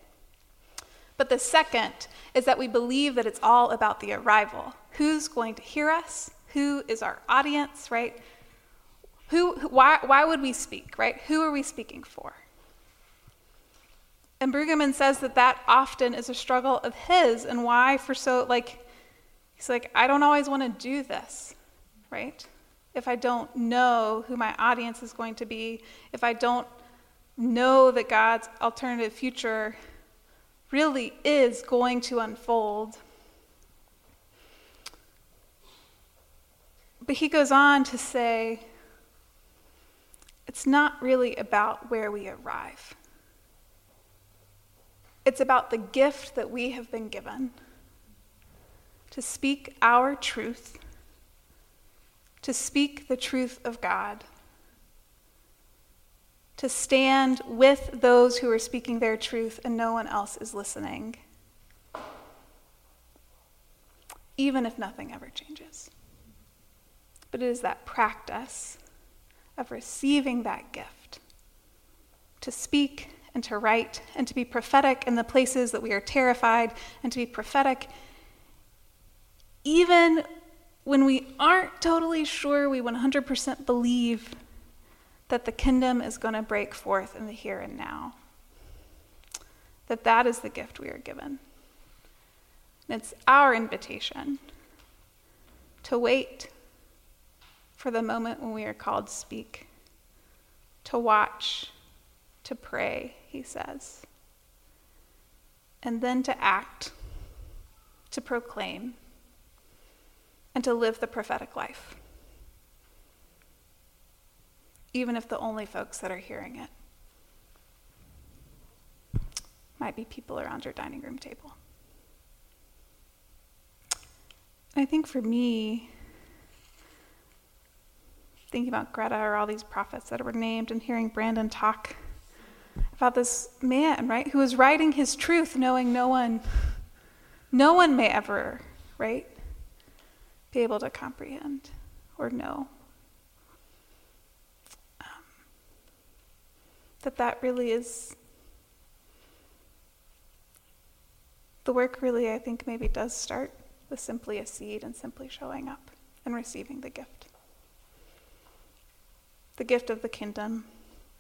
But the second is that we believe that it's all about the arrival. Who's going to hear us? Who is our audience, right? Who, who, why, why would we speak, right? Who are we speaking for? And Brueggemann says that that often is a struggle of his, and why for so, like, he's like, I don't always want to do this, right? If I don't know who my audience is going to be, if I don't know that God's alternative future really is going to unfold. But he goes on to say, it's not really about where we arrive. It's about the gift that we have been given to speak our truth, to speak the truth of God, to stand with those who are speaking their truth and no one else is listening, even if nothing ever changes. But it is that practice of receiving that gift to speak and to write and to be prophetic in the places that we are terrified and to be prophetic even when we aren't totally sure we one hundred percent believe that the kingdom is going to break forth in the here and now. That that is the gift we are given. And it's our invitation to wait for the moment when we are called to speak, to watch, to pray, he says, and then to act, to proclaim, and to live the prophetic life, even if the only folks that are hearing it might be people around your dining room table. I think for me, thinking about Greta or all these prophets that were named and hearing Brandon talk about this man, right, who was writing his truth knowing no one, no one may ever, right, be able to comprehend or know. Um, that that really is, the work really, I think, maybe does start with simply a seed and simply showing up and receiving the gift. The gift of the kingdom,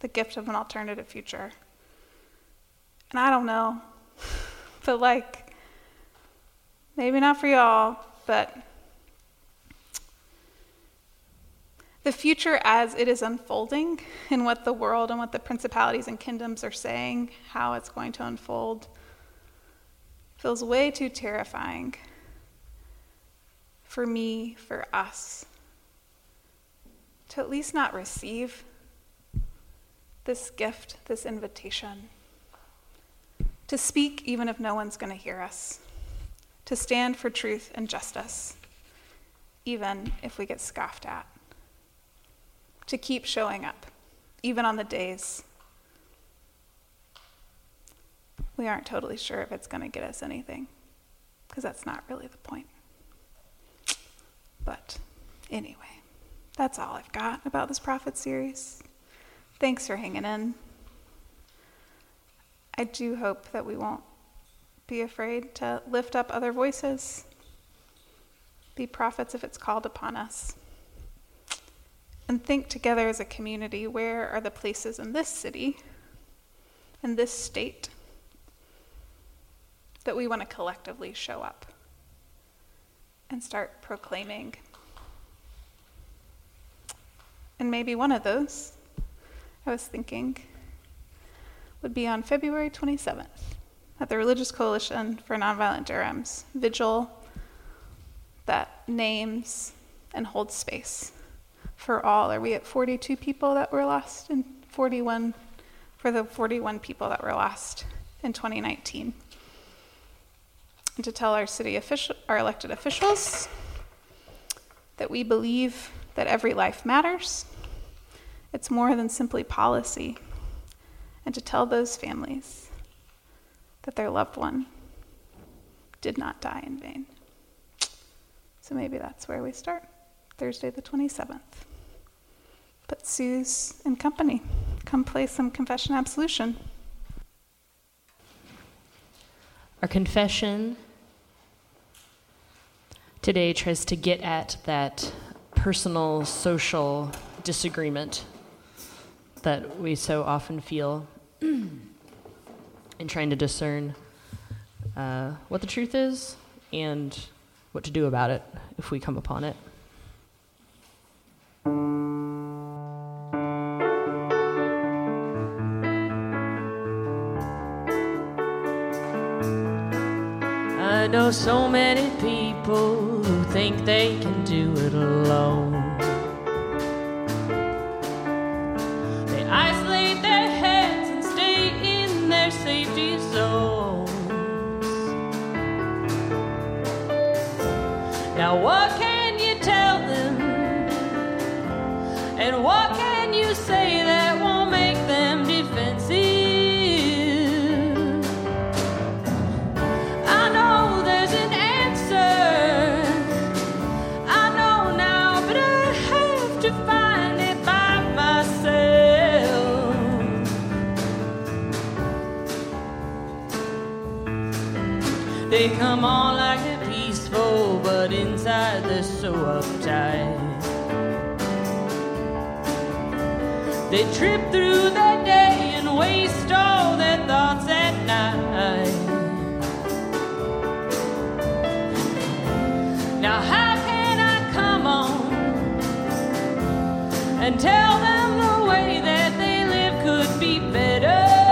the gift of an alternative future, And I don't know, but like, maybe not for y'all, but the future as it is unfolding and what the world and what the principalities and kingdoms are saying, how it's going to unfold, feels way too terrifying for me, for us, to at least not receive this gift, this invitation, to speak even if no one's going to hear us, to stand for truth and justice, even if we get scoffed at, to keep showing up, even on the days we aren't totally sure if it's going to get us anything, because that's not really the point. But anyway, that's all I've got about this prophet series. Thanks for hanging in. I do hope that we won't be afraid to lift up other voices, be prophets if it's called upon us, and think together as a community, where are the places in this city, in this state, that we want to collectively show up and start proclaiming. And maybe one of those, I was thinking, would be on February twenty-seventh at the Religious Coalition for Nonviolent Durham's vigil that names and holds space for all. Are we at forty-two people that were lost, and forty-one for the forty-one people that were lost in twenty nineteen? And to tell our city official, our elected officials, that we believe that every life matters. It's more than simply policy. And to tell those families that their loved one did not die in vain. So maybe that's where we start, Thursday the twenty-seventh. But Suze and company, come play some confession absolution. Our confession today tries to get at that personal, social disagreement that we so often feel in trying to discern uh, what the truth is and what to do about it if we come upon it. I know so many people who think they can do it alone. Isolate their heads and stay in their safety zones. Now what can you tell them? And what can you say that won't make them defensive? I know there's an answer. I know now, but I have to find it by myself. They come on like they're peaceful, but inside they're so uptight. They trip through their day and waste all their thoughts at night. Now how can I come on and tell them the way that they live could be better?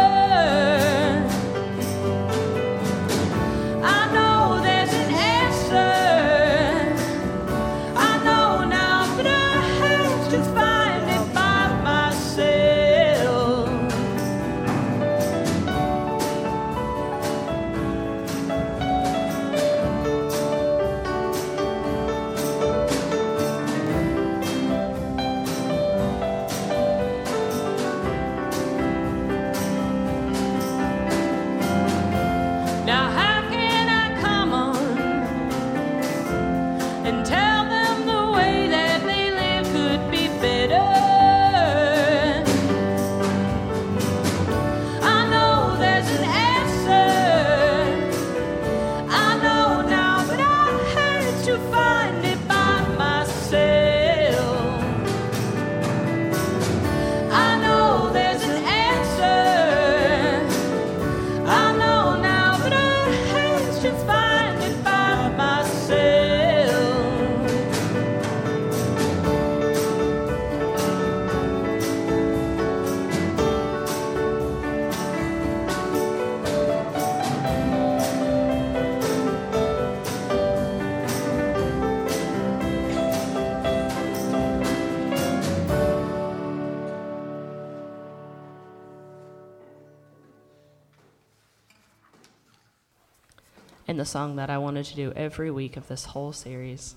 and the song that I wanted to do every week of this whole series.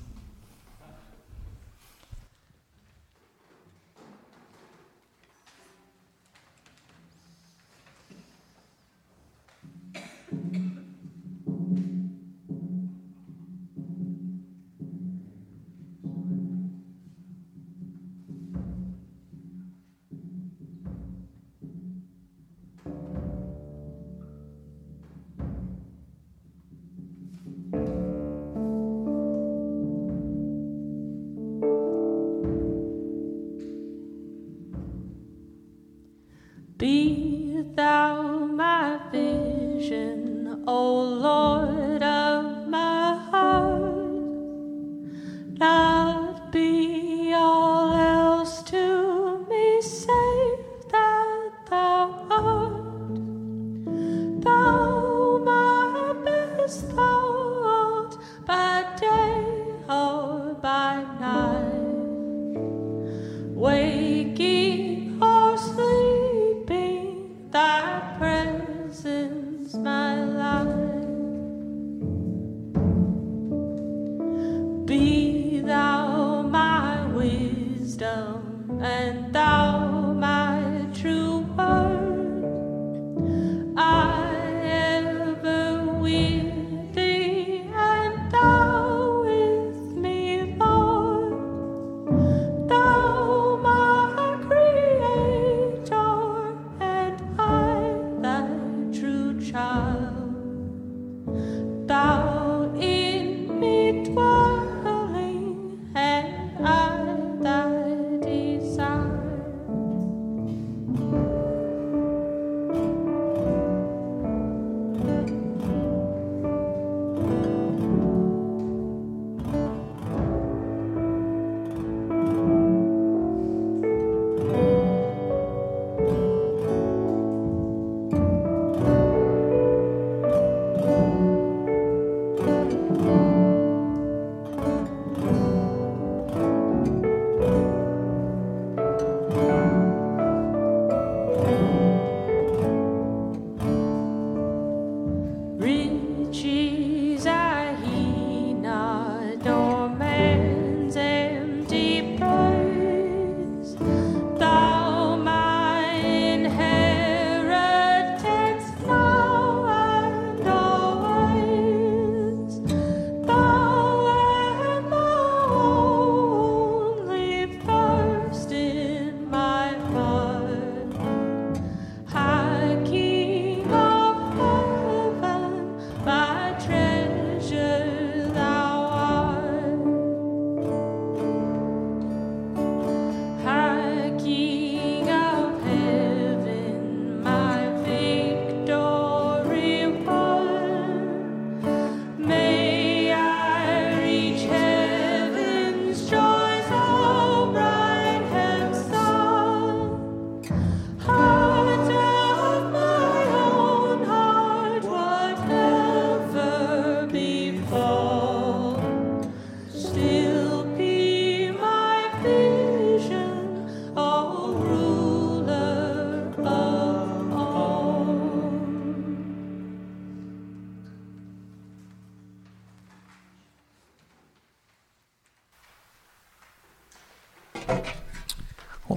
Be thou my vision, O Lord of my heart, not be all else to me save that thou art. Thou my best thought by day or by night, waking or sleeping, thy presence, my life. Be thou my wisdom, and thou my true word. I ever with thee, and thou with me, Lord. Thou my creator, and child, thou in me dwelling, and I thy desire.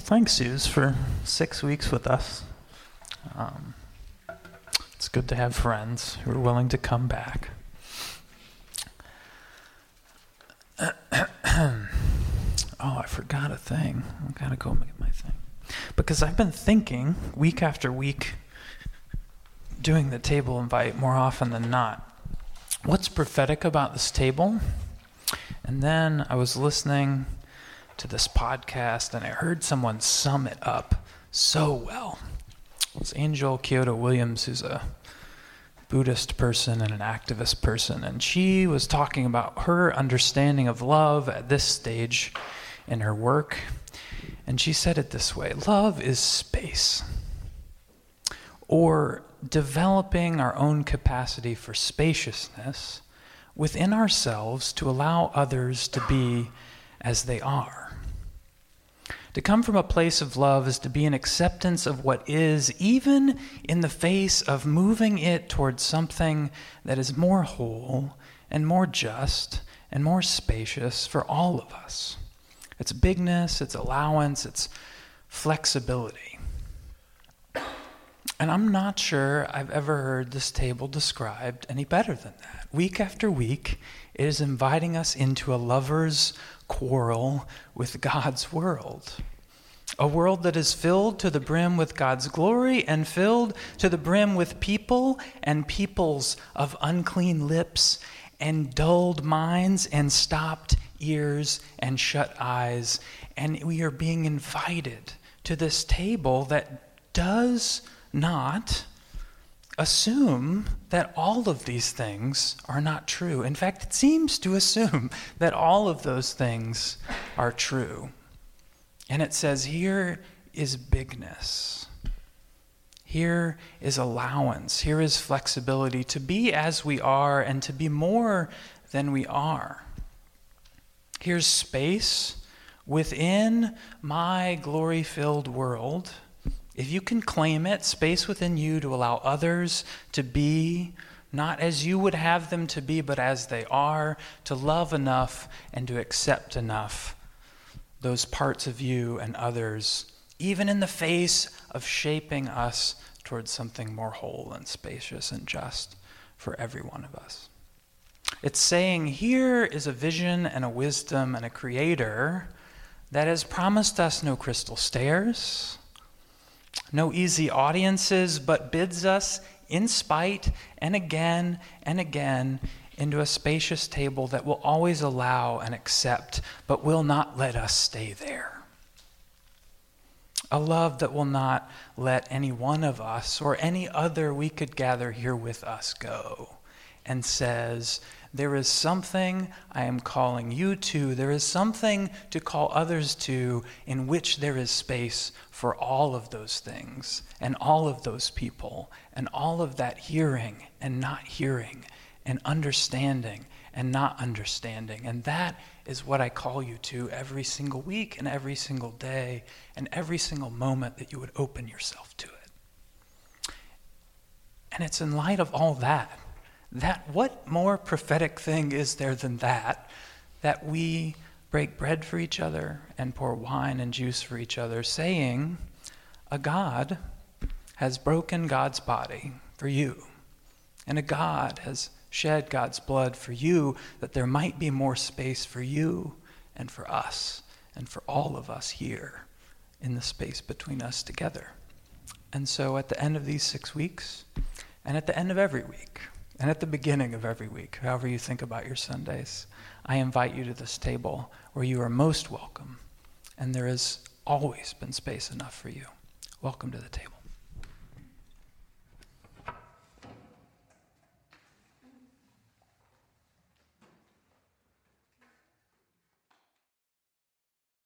Thanks, Suze, for six weeks with us. Um, it's good to have friends who are willing to come back. Oh, I forgot a thing. I've got to go get my thing. Because I've been thinking, week after week, doing the table invite more often than not, what's prophetic about this table? And then I was listening to this podcast, and I heard someone sum it up so well. It was Angel Kyoto Williams, who's a Buddhist person and an activist person, and she was talking about her understanding of love at this stage in her work, and she said it this way: love is space, or developing our own capacity for spaciousness within ourselves to allow others to be as they are. To come from a place of love is to be an acceptance of what is, even in the face of moving it towards something that is more whole and more just and more spacious for all of us. It's bigness, it's allowance, it's flexibility. And I'm not sure I've ever heard this table described any better than that. Week after week, it is inviting us into a lover's quarrel with God's world. A world that is filled to the brim with God's glory and filled to the brim with people and peoples of unclean lips and dulled minds and stopped ears and shut eyes. And we are being invited to this table that does not assume that all of these things are not true. In fact, it seems to assume that all of those things are true. And it says, here is bigness. Here is allowance. Here is flexibility to be as we are and to be more than we are. Here's space within my glory-filled world. If you can claim it, space within you to allow others to be, not as you would have them to be, but as they are, to love enough and to accept enough those parts of you and others, even in the face of shaping us towards something more whole and spacious and just for every one of us. It's saying, here is a vision and a wisdom and a creator that has promised us no crystal stairs, no easy audiences, but bids us in spite and again and again into a spacious table that will always allow and accept, but will not let us stay there. A love that will not let any one of us or any other we could gather here with us go, and says, there is something I am calling you to, there is something to call others to, in which there is space for all of those things, and all of those people, and all of that hearing, and not hearing, and understanding, and not understanding. And that is what I call you to every single week, and every single day, and every single moment that you would open yourself to it. And it's in light of all that, that what more prophetic thing is there than that, that we break bread for each other and pour wine and juice for each other, saying, a God has broken God's body for you, and a God has shed God's blood for you, that there might be more space for you and for us and for all of us here in the space between us together. And so at the end of these six weeks, and at the end of every week, and at the beginning of every week, however you think about your Sundays, I invite you to this table where you are most welcome, and there has always been space enough for you. Welcome to the table.